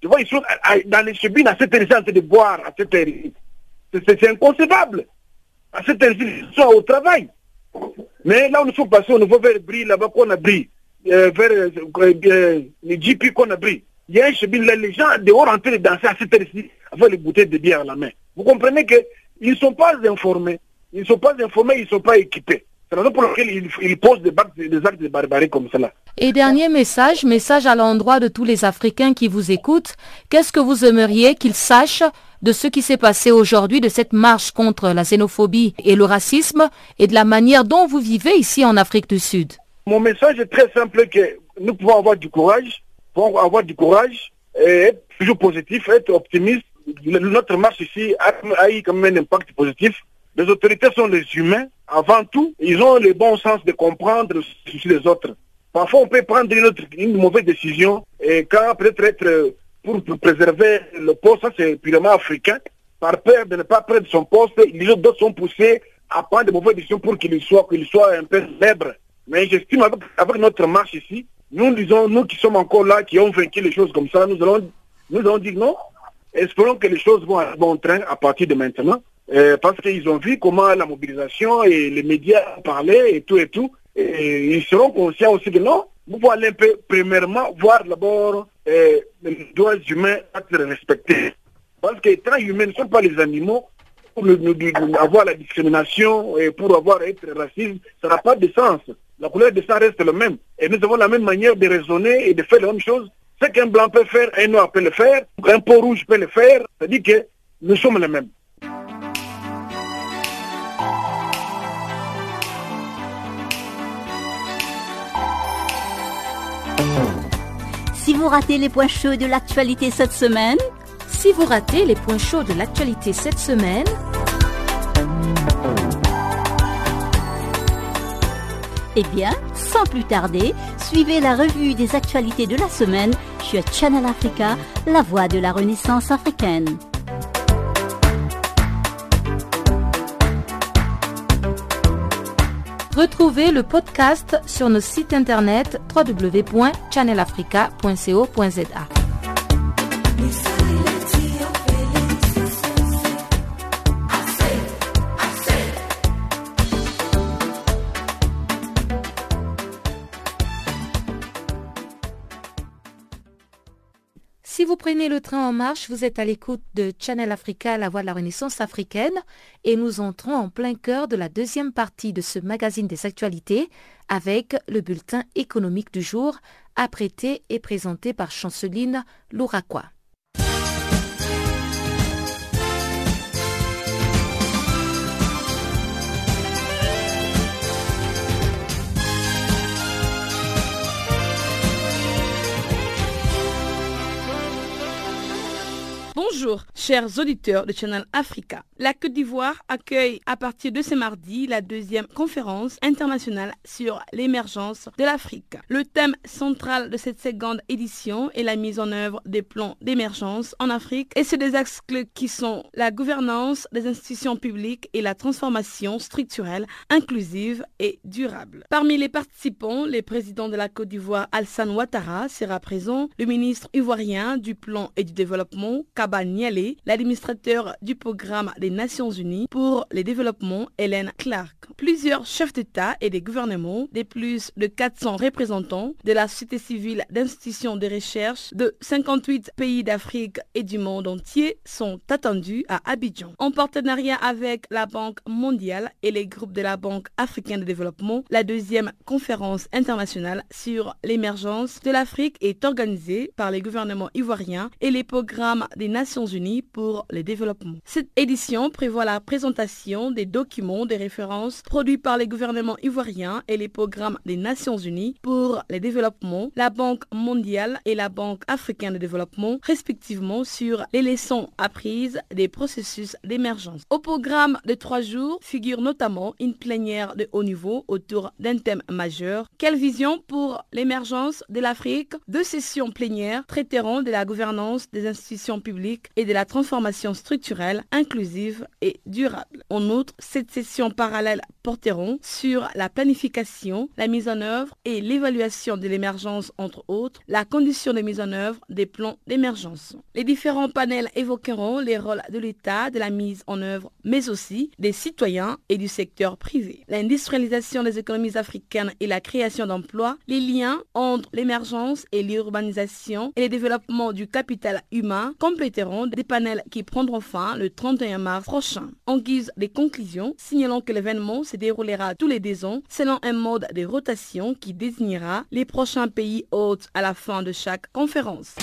Tu vois, ils sont dans les chebines à cette heure-ci en train de boire, à cette heure-ci. C'est inconcevable. À cette heure-ci, ils sont au travail. Mais là où nous sommes passés, au niveau vers Brie, là-bas qu'on a Brie, vers les JP qu'on a Brie, il y a un chebine là, les gens dehors en train de danser à cette heure-ci avec les bouteilles de bière à la main. Vous comprenez qu'ils ne sont pas informés. Ils ne sont pas informés, ils ne sont pas équipés. C'est la raison pour laquelle ils posent des actes de barbarie comme cela. Et dernier message à l'endroit de tous les Africains qui vous écoutent. Qu'est-ce que vous aimeriez qu'ils sachent de ce qui s'est passé aujourd'hui, de cette marche contre la xénophobie et le racisme et de la manière dont vous vivez ici en Afrique du Sud? Mon message est très simple, que nous pouvons avoir du courage, et être toujours positif, être optimiste. Notre marche ici a eu quand même un impact positif. Les autorités sont les humains. Avant tout, ils ont le bon sens de comprendre les soucis des autres. Parfois, on peut prendre une mauvaise décision, et quand peut-être être pour préserver le poste, ça c'est purement africain, par peur de ne pas perdre son poste, les autres sont poussés à prendre de mauvaises décisions pour qu'il soit un peu libre. Mais j'estime avec notre marche ici, nous qui sommes encore là, qui ont vaincu les choses comme ça, nous allons dire non. Espérons que les choses vont à bon train à partir de maintenant. Parce qu'ils ont vu comment la mobilisation et les médias parlaient et tout. Et ils seront conscients aussi de non. Vous pouvez aller un peu, premièrement, voir d'abord les droits humains à être respectés. Parce que les traits humains ne sont pas les animaux. Pour avoir la discrimination et pour être raciste, ça n'a pas de sens. La couleur de sang reste la même. Et nous avons la même manière de raisonner et de faire la même chose. Ce qu'un blanc peut faire, un noir peut le faire, un peau rouge peut le faire. C'est-à-dire que nous sommes les mêmes. Si vous ratez les points chauds de l'actualité cette semaine, eh bien, sans plus tarder, suivez la revue des actualités de la semaine sur Channel Africa, la voix de la Renaissance africaine. Retrouvez le podcast sur nos sites internet www.channelafrica.co.za. Si vous prenez le train en marche, vous êtes à l'écoute de Channel Africa, la voix de la Renaissance africaine, et nous entrons en plein cœur de la deuxième partie de ce magazine des actualités avec le bulletin économique du jour, apprêté et présenté par Chanceline Louraqua. Bonjour, chers auditeurs de Channel Africa. La Côte d'Ivoire accueille à partir de ce mardi la deuxième conférence internationale sur l'émergence de l'Afrique. Le thème central de cette seconde édition est la mise en œuvre des plans d'émergence en Afrique et c'est des axes clés qui sont la gouvernance des institutions publiques et la transformation structurelle, inclusive et durable. Parmi les participants, le président de la Côte d'Ivoire, Alassane Ouattara, sera présent, le ministre ivoirien du Plan et du Développement, l'administrateur du programme des Nations Unies pour le développement, Hélène Clark. Plusieurs chefs d'État et des gouvernements, des plus de 400 représentants de la société civile, d'institutions de recherche de 58 pays d'Afrique et du monde entier sont attendus à Abidjan. En partenariat avec la Banque mondiale et les groupes de la Banque africaine de développement, la deuxième conférence internationale sur l'émergence de l'Afrique est organisée par les gouvernements ivoiriens et les programmes des Nations Unies pour le développement. Cette édition prévoit la présentation des documents de référence produits par les gouvernements ivoiriens et les programmes des Nations Unies pour le développement, la Banque mondiale et la Banque africaine de développement, respectivement sur les leçons apprises des processus d'émergence. Au programme de 3 jours figure notamment une plénière de haut niveau autour d'un thème majeur. Quelle vision pour l'émergence de l'Afrique? 2 sessions plénières traiteront de la gouvernance des institutions publiques et de la transformation structurelle, inclusive et durable. En outre, 7 sessions parallèles porteront sur la planification, la mise en œuvre et l'évaluation de l'émergence, entre autres, la condition de mise en œuvre des plans d'émergence. Les différents panels évoqueront les rôles de l'État, de la mise en œuvre, mais aussi des citoyens et du secteur privé, l'industrialisation des économies africaines et la création d'emplois, les liens entre l'émergence et l'urbanisation et le développement du capital humain, des panels qui prendront fin le 31 mars prochain. En guise des conclusions, signalons que l'événement se déroulera tous les 2 ans selon un mode de rotation qui désignera les prochains pays hôtes à la fin de chaque conférence.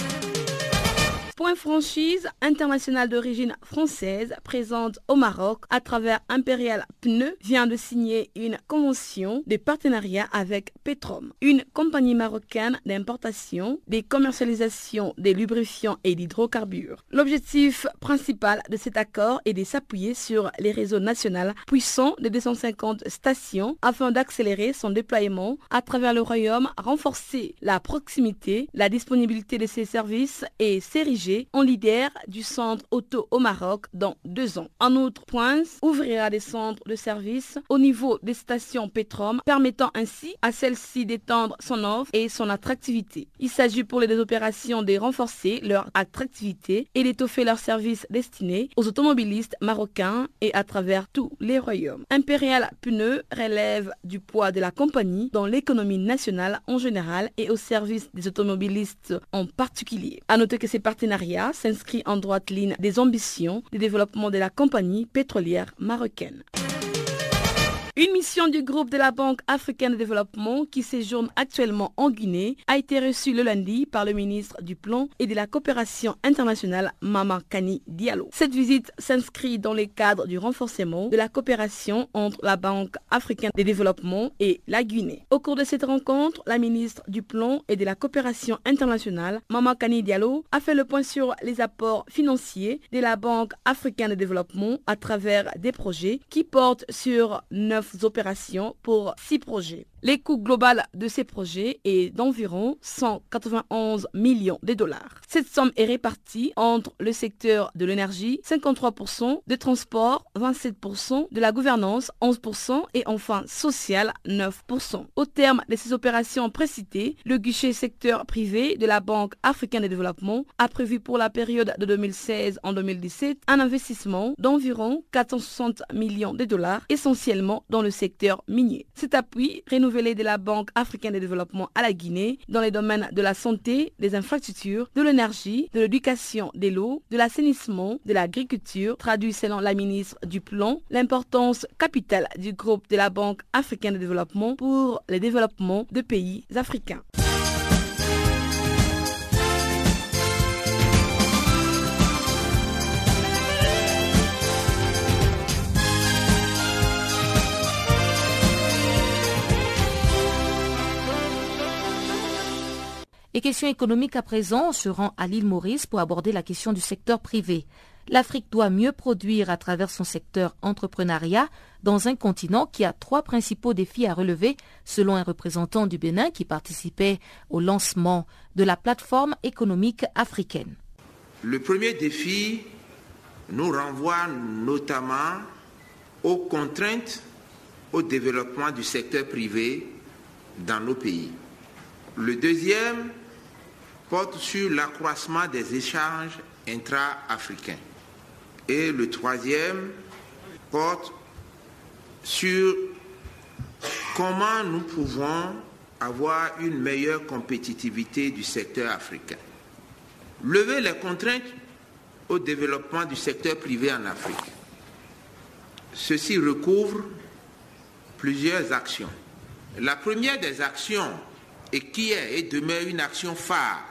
Point franchise internationale d'origine française présente au Maroc à travers Imperial Pneus vient de signer une convention de partenariat avec Petrom, une compagnie marocaine d'importation, des commercialisations des lubrifiants et d'hydrocarbures. L'objectif principal de cet accord est de s'appuyer sur les réseaux nationaux puissants de 250 stations afin d'accélérer son déploiement à travers le royaume, renforcer la proximité, la disponibilité de ses services et s'ériger en leader du centre auto au Maroc dans 2 ans. En outre, Pointe ouvrira des centres de service au niveau des stations Petrom, permettant ainsi à celle-ci d'étendre son offre et son attractivité. Il s'agit pour les deux opérations de renforcer leur attractivité et d'étoffer leurs services destinés aux automobilistes marocains et à travers tous les royaumes. Imperial Pneus relève du poids de la compagnie dans l'économie nationale en général et au service des automobilistes en particulier. À noter que ces partenaires s'inscrit en droite ligne des ambitions de développement de la compagnie pétrolière marocaine. Une mission du groupe de la Banque africaine de développement qui séjourne actuellement en Guinée a été reçue le lundi par le ministre du Plan et de la coopération internationale Mama Kani Diallo. Cette visite s'inscrit dans le cadre du renforcement de la coopération entre la Banque africaine de développement et la Guinée. Au cours de cette rencontre, la ministre du Plan et de la coopération internationale Mama Kani Diallo a fait le point sur les apports financiers de la Banque africaine de développement à travers des projets qui portent sur 9 opérations pour 6 projets. Le coût global de ces projets est d'environ 191 millions de dollars. Cette somme est répartie entre le secteur de l'énergie, 53%, de transport, 27%, de la gouvernance, 11% et enfin social, 9%. Au terme de ces opérations précitées, le guichet secteur privé de la Banque africaine de développement a prévu pour la période de 2016 en 2017 un investissement d'environ 460 millions de dollars, essentiellement dans le secteur minier. Cet appui renouvelé de la Banque africaine de développement à la Guinée dans les domaines de la santé, des infrastructures, de l'énergie, de l'éducation, de l'eau, de l'assainissement, de l'agriculture, traduit selon la ministre du Plan l'importance capitale du groupe de la Banque africaine de développement pour le développement de pays africains. Et question économique à présent, on se rend à l'île Maurice pour aborder la question du secteur privé. L'Afrique doit mieux produire à travers son secteur entrepreneuriat dans un continent qui a trois principaux défis à relever, selon un représentant du Bénin qui participait au lancement de la plateforme économique africaine. Le premier défi nous renvoie notamment aux contraintes au développement du secteur privé dans nos pays. Le deuxième porte sur l'accroissement des échanges intra-africains. Et le troisième porte sur comment nous pouvons avoir une meilleure compétitivité du secteur africain. Lever les contraintes au développement du secteur privé en Afrique. Ceci recouvre plusieurs actions. La première des actions, et qui est et demeure une action phare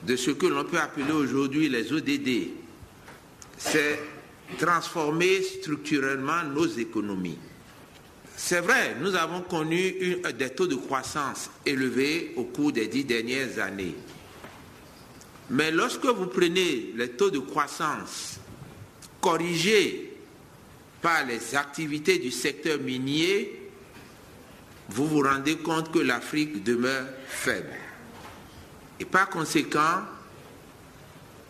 de ce que l'on peut appeler aujourd'hui les ODD, c'est transformer structurellement nos économies. C'est vrai, nous avons connu des taux de croissance élevés au cours des 10 dernières années. Mais lorsque vous prenez les taux de croissance corrigés par les activités du secteur minier, vous vous rendez compte que l'Afrique demeure faible. Et par conséquent,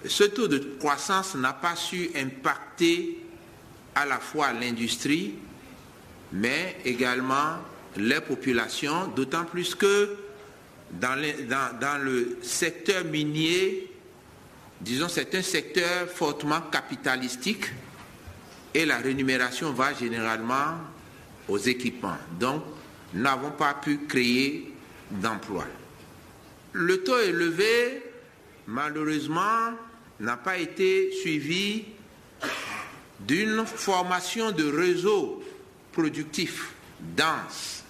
ce taux de croissance n'a pas su impacter à la fois l'industrie, mais également les populations, d'autant plus que dans le secteur minier, disons, c'est un secteur fortement capitalistique et la rémunération va généralement aux équipements. Donc, nous n'avons pas pu créer d'emplois. Le taux élevé, malheureusement, n'a pas été suivi d'une formation de réseaux productifs denses,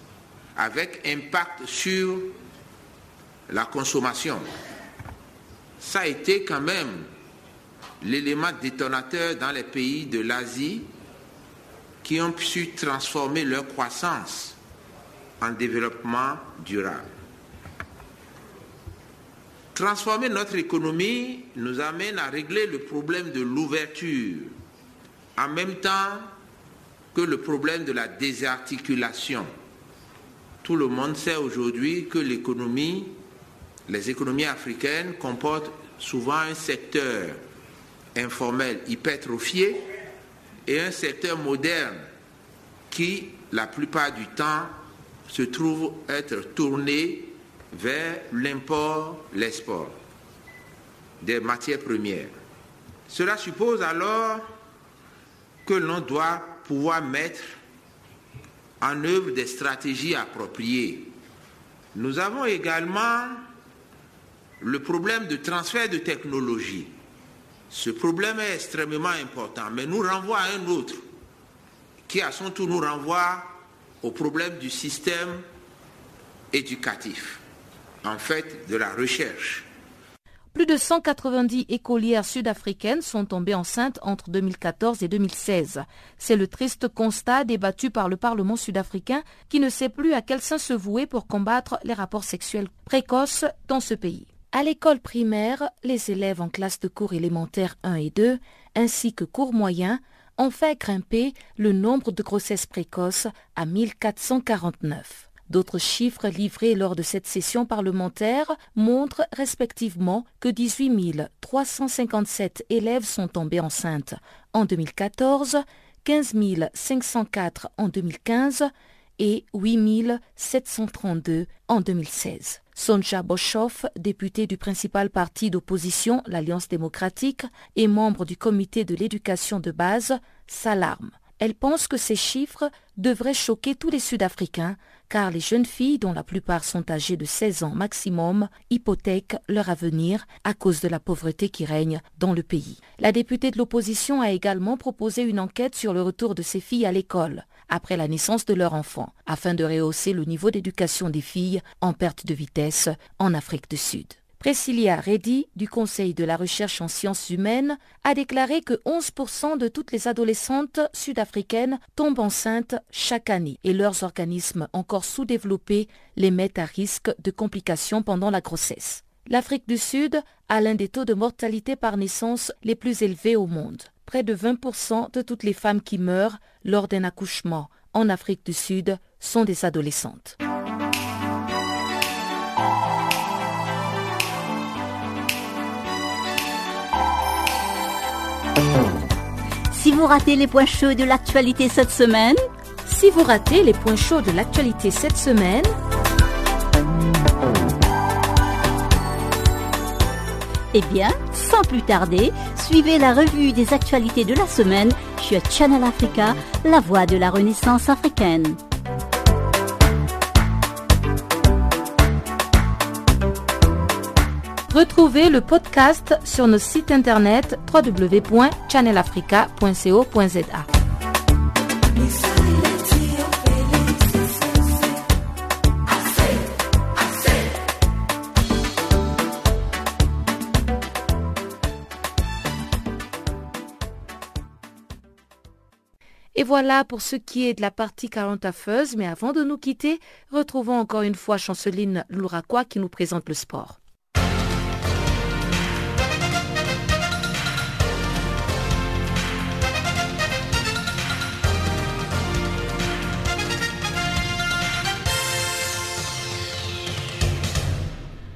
avec impact sur la consommation. Ça a été quand même l'élément détonateur dans les pays de l'Asie qui ont su transformer leur croissance en développement durable. Transformer notre économie nous amène à régler le problème de l'ouverture, en même temps que le problème de la désarticulation. Tout le monde sait aujourd'hui que les économies africaines comportent souvent un secteur informel hypertrophié et un secteur moderne qui, la plupart du temps, se trouve être tourné vers l'import, l'export des matières premières. Cela suppose alors que l'on doit pouvoir mettre en œuvre des stratégies appropriées. Nous avons également le problème de transfert de technologie. Ce problème est extrêmement important, mais nous renvoie à un autre, qui à son tour nous renvoie au problème du système éducatif, en fait de la recherche. Plus de 190 écolières sud-africaines sont tombées enceintes entre 2014 et 2016. C'est le triste constat débattu par le Parlement sud-africain qui ne sait plus à quel sein se vouer pour combattre les rapports sexuels précoces dans ce pays. À l'école primaire, les élèves en classe de cours élémentaires 1 et 2, ainsi que cours moyens, ont fait grimper le nombre de grossesses précoces à 1449. D'autres chiffres livrés lors de cette session parlementaire montrent respectivement que 18 357 élèves sont tombés enceintes en 2014, 15 504 en 2015 et 8 732 en 2016. Sonja Boshoff, députée du principal parti d'opposition, l'Alliance démocratique, et membre du comité de l'éducation de base, s'alarme. Elle pense que ces chiffres devraient choquer tous les Sud-Africains, car les jeunes filles, dont la plupart sont âgées de 16 ans maximum, hypothèquent leur avenir à cause de la pauvreté qui règne dans le pays. La députée de l'opposition a également proposé une enquête sur le retour de ces filles à l'école après la naissance de leur enfant, afin de rehausser le niveau d'éducation des filles en perte de vitesse en Afrique du Sud. Priscilla Reddy, du Conseil de la recherche en sciences humaines, a déclaré que 11% de toutes les adolescentes sud-africaines tombent enceintes chaque année et leurs organismes encore sous-développés les mettent à risque de complications pendant la grossesse. L'Afrique du Sud a l'un des taux de mortalité par naissance les plus élevés au monde. Près de 20% de toutes les femmes qui meurent lors d'un accouchement en Afrique du Sud sont des adolescentes. Si vous ratez les points chauds de l'actualité cette semaine, eh bien, sans plus tarder, suivez la revue des actualités de la semaine sur Channel Africa, la voix de la Renaissance africaine. Retrouvez le podcast sur nos sites internet www.channelafrica.co.za. Et voilà pour ce qui est de la partie 40 affeuse, mais avant de nous quitter, retrouvons encore une fois Chanceline Louraqua qui nous présente le sport.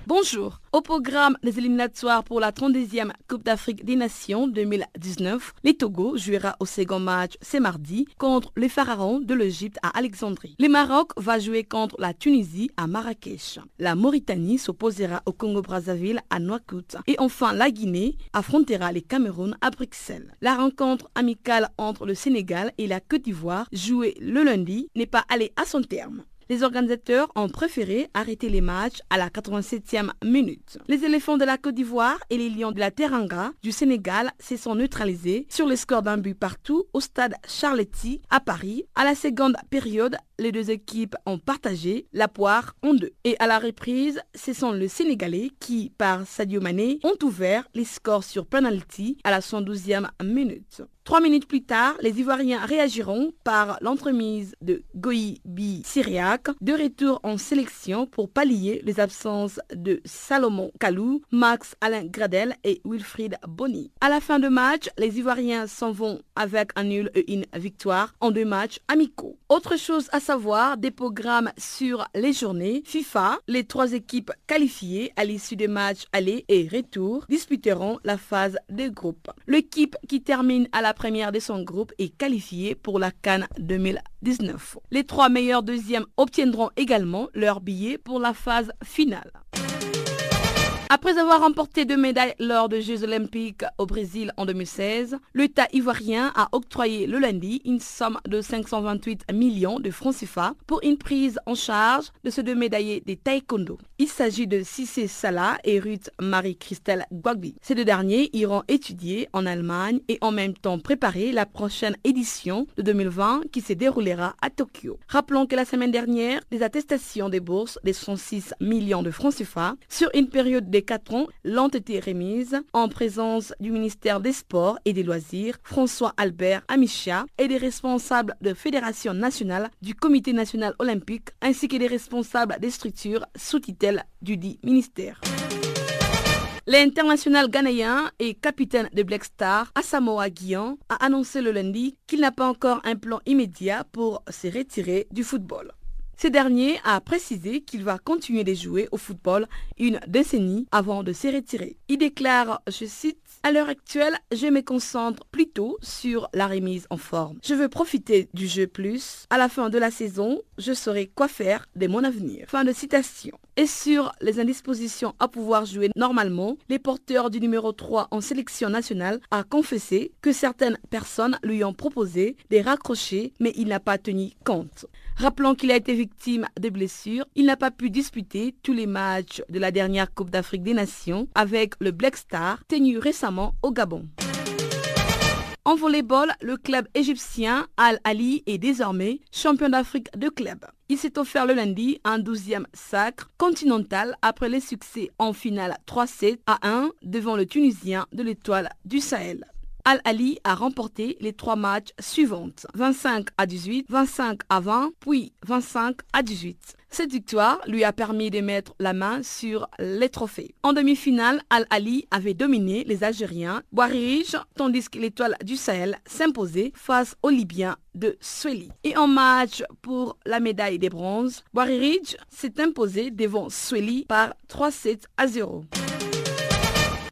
Bonjour. Au programme des éliminatoires pour la 32e Coupe d'Afrique des Nations 2019, les Togo jouera au second match ce mardi contre les Pharaons de l'Égypte à Alexandrie. Le Maroc va jouer contre la Tunisie à Marrakech. La Mauritanie s'opposera au Congo-Brazzaville à Nouakchott. Et enfin, la Guinée affrontera les Cameroun à Bruxelles. La rencontre amicale entre le Sénégal et la Côte d'Ivoire, jouée le lundi, n'est pas allée à son terme. Les organisateurs ont préféré arrêter les matchs à la 87e minute. Les éléphants de la Côte d'Ivoire et les lions de la Teranga du Sénégal se sont neutralisés sur le score d'un but partout au stade Charletti à Paris. À la seconde période, les deux équipes ont partagé la poire en deux. Et à la reprise, ce sont les Sénégalais qui, par Sadio Mané, ont ouvert les scores sur penalty à la 112e minute. 3 minutes plus tard, les Ivoiriens réagiront par l'entremise de Goïbi Cyriaque, de retour en sélection pour pallier les absences de Salomon Kalou, Max-Alain Gradel et Wilfried Bonny. À la fin de match, les Ivoiriens s'en vont avec un nul et une victoire en 2 matchs amicaux. Autre chose à savoir, des programmes sur les journées FIFA, les 3 équipes qualifiées à l'issue des matchs aller et retour disputeront la phase des groupes. L'équipe qui termine à la première de son groupe est qualifiée pour la CAN 2019. Les 3 meilleurs deuxièmes obtiendront également leur billet pour la phase finale. Après avoir remporté 2 médailles lors des Jeux olympiques au Brésil en 2016, l'État ivoirien a octroyé le lundi une somme de 528 millions de francs CFA pour une prise en charge de ces 2 médaillés des taekwondo. Il s'agit de Cissé Salah et Ruth Marie-Christelle Gwagbi. Ces 2 derniers iront étudier en Allemagne et en même temps préparer la prochaine édition de 2020 qui se déroulera à Tokyo. Rappelons que la semaine dernière, les attestations des bourses des 106 millions de francs CFA sur une période de 4 ans l'ont été remises en présence du ministère des Sports et des Loisirs, François-Albert Amicha, et des responsables de Fédération nationale, du Comité national olympique, ainsi que des responsables des structures sous tutelle du dit ministère. L'international ghanéen et capitaine de Black Star, Asamoah Gyan, a annoncé le lundi qu'il n'a pas encore un plan immédiat pour se retirer du football. Ce dernier a précisé qu'il va continuer de jouer au football une décennie avant de se retirer. Il déclare, je cite, « À l'heure actuelle, je me concentre plutôt sur la remise en forme. Je veux profiter du jeu plus. À la fin de la saison, je saurai quoi faire de mon avenir. » Fin de citation. et sur les indispositions à pouvoir jouer normalement, les porteurs du numéro 3 en sélection nationale a confessé que certaines personnes lui ont proposé des raccrochés, mais il n'a pas tenu compte. Rappelons qu'il a été victime de blessures, il n'a pas pu disputer tous les matchs de la dernière Coupe d'Afrique des Nations avec le Black Star, tenu récemment au Gabon. En volleyball, le club égyptien Al Ahly est désormais champion d'Afrique de club. Il s'est offert le lundi un 12e sacre continental après les succès en finale 3-7-1 devant le Tunisien de l'Étoile du Sahel. Al Ahly a remporté les trois matchs suivants, 25-18, 25-20, puis 25-18. Cette victoire lui a permis de mettre la main sur les trophées. En demi-finale, Al Ahly avait dominé les Algériens Boaririj, tandis que l'Étoile du Sahel s'imposait face aux Libyens de Sueli. Et en match pour la médaille des bronzes, Boaririj s'est imposé devant Sueli par 3-7-0.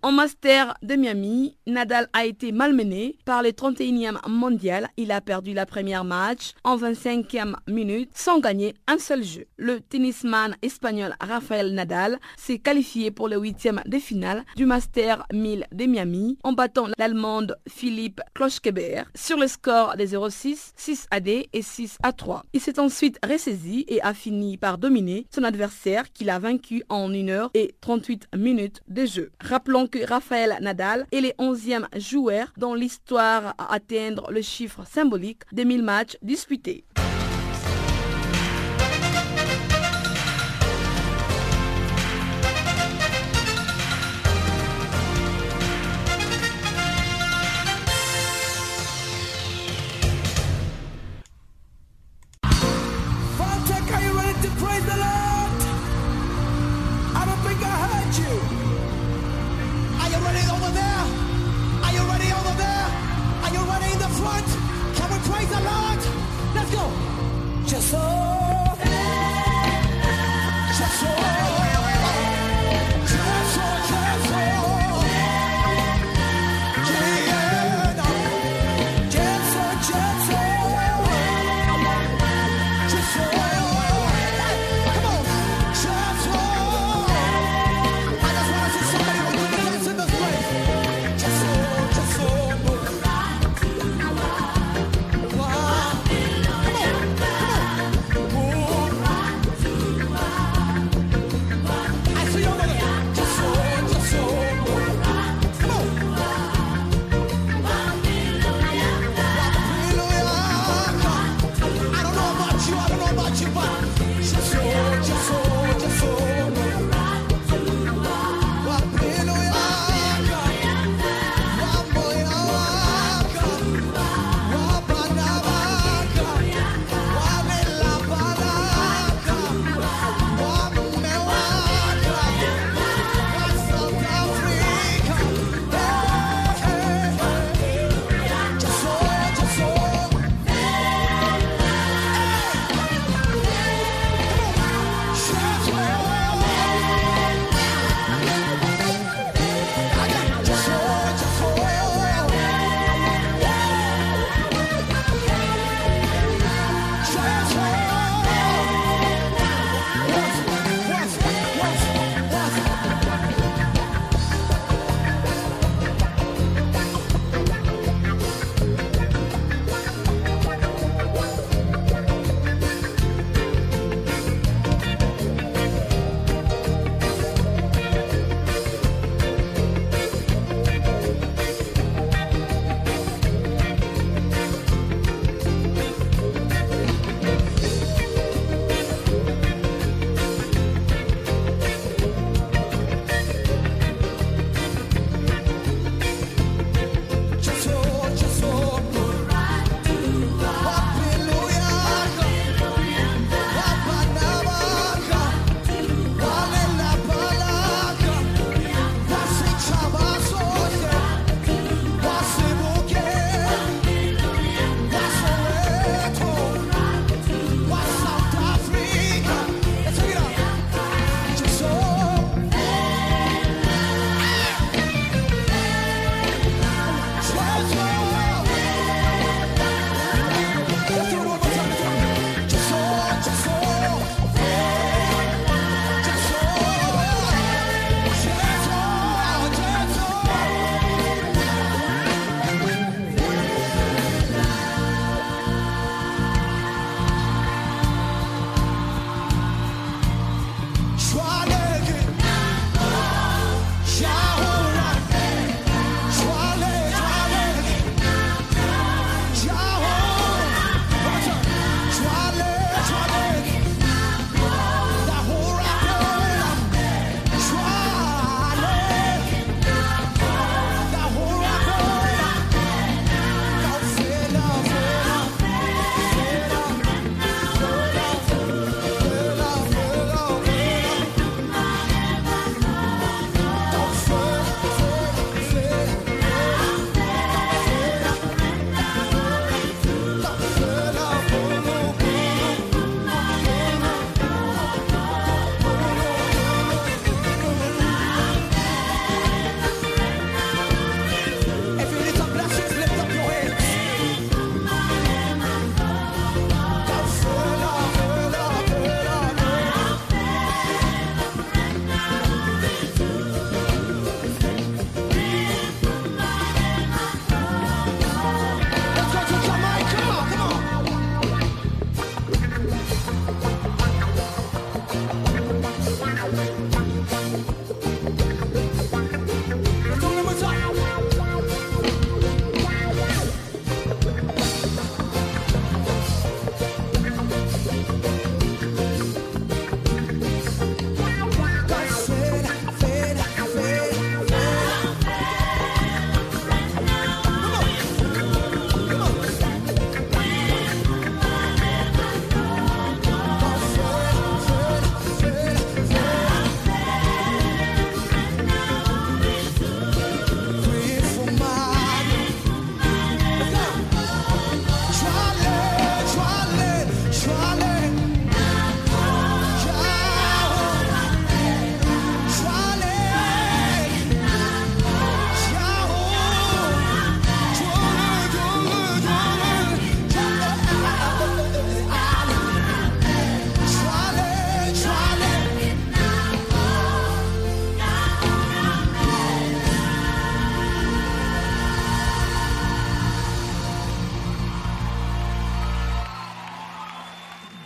En master de Miami, Nadal a été malmené par le 31e mondial. Il a perdu la première match en 25e minute sans gagner un seul jeu. Le tennisman espagnol Rafael Nadal s'est qualifié pour le 8e de finale du Master 1000 de Miami en battant l'Allemande Philippe Kloschkeber sur le score des 0-6, 6-2 et 6-3. Il s'est ensuite ressaisi et a fini par dominer son adversaire qu'il a vaincu en 1 h 38 de jeu. Rappelons que Rafael Nadal est le 11e joueur dans l'histoire à atteindre le chiffre symbolique des 1000 matchs disputés.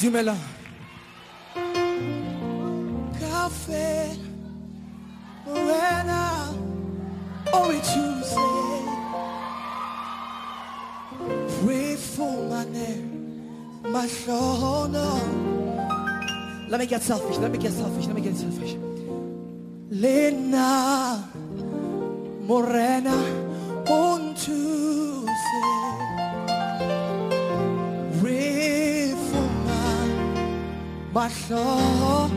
Dímela. Café, Morena, only Tuesday. Pray for my name, my soul. Let me get selfish, let me get selfish, let me get selfish. Lena, Morena, on Tuesday. Pray for my soul.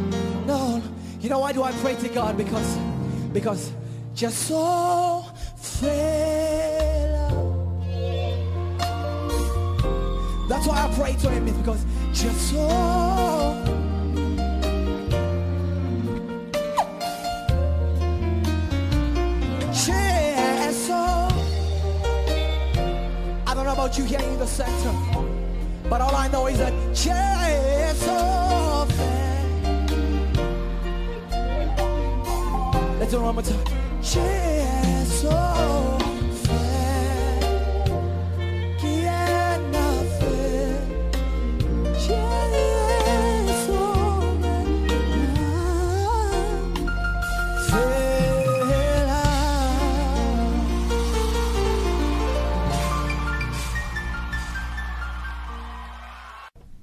No, you know why do I pray to God? Because just so fail. That's why I pray to Him, is because just so. Just so. I don't know about you here in the center, but all I know is that just so fail. Let's do it one more time. Cheers, oh, fair, can't fair. Cheers, oh, fair.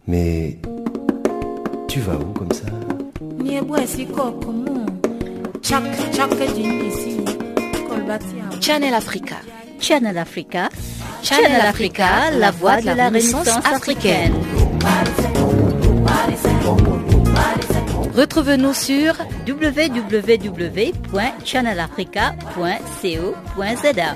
Mais tu vas où comme ça? Ni bois si comme Channel Africa. Channel Africa, la voix de la Renaissance africaine. Retrouvez-nous sur www.channelafrica.co.za.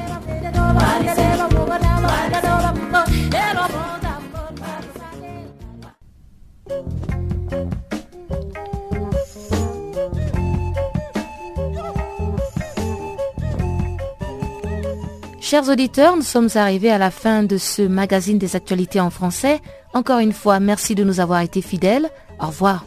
Chers auditeurs, nous sommes arrivés à la fin de ce magazine des actualités en français. Encore une fois, merci de nous avoir été fidèles. Au revoir.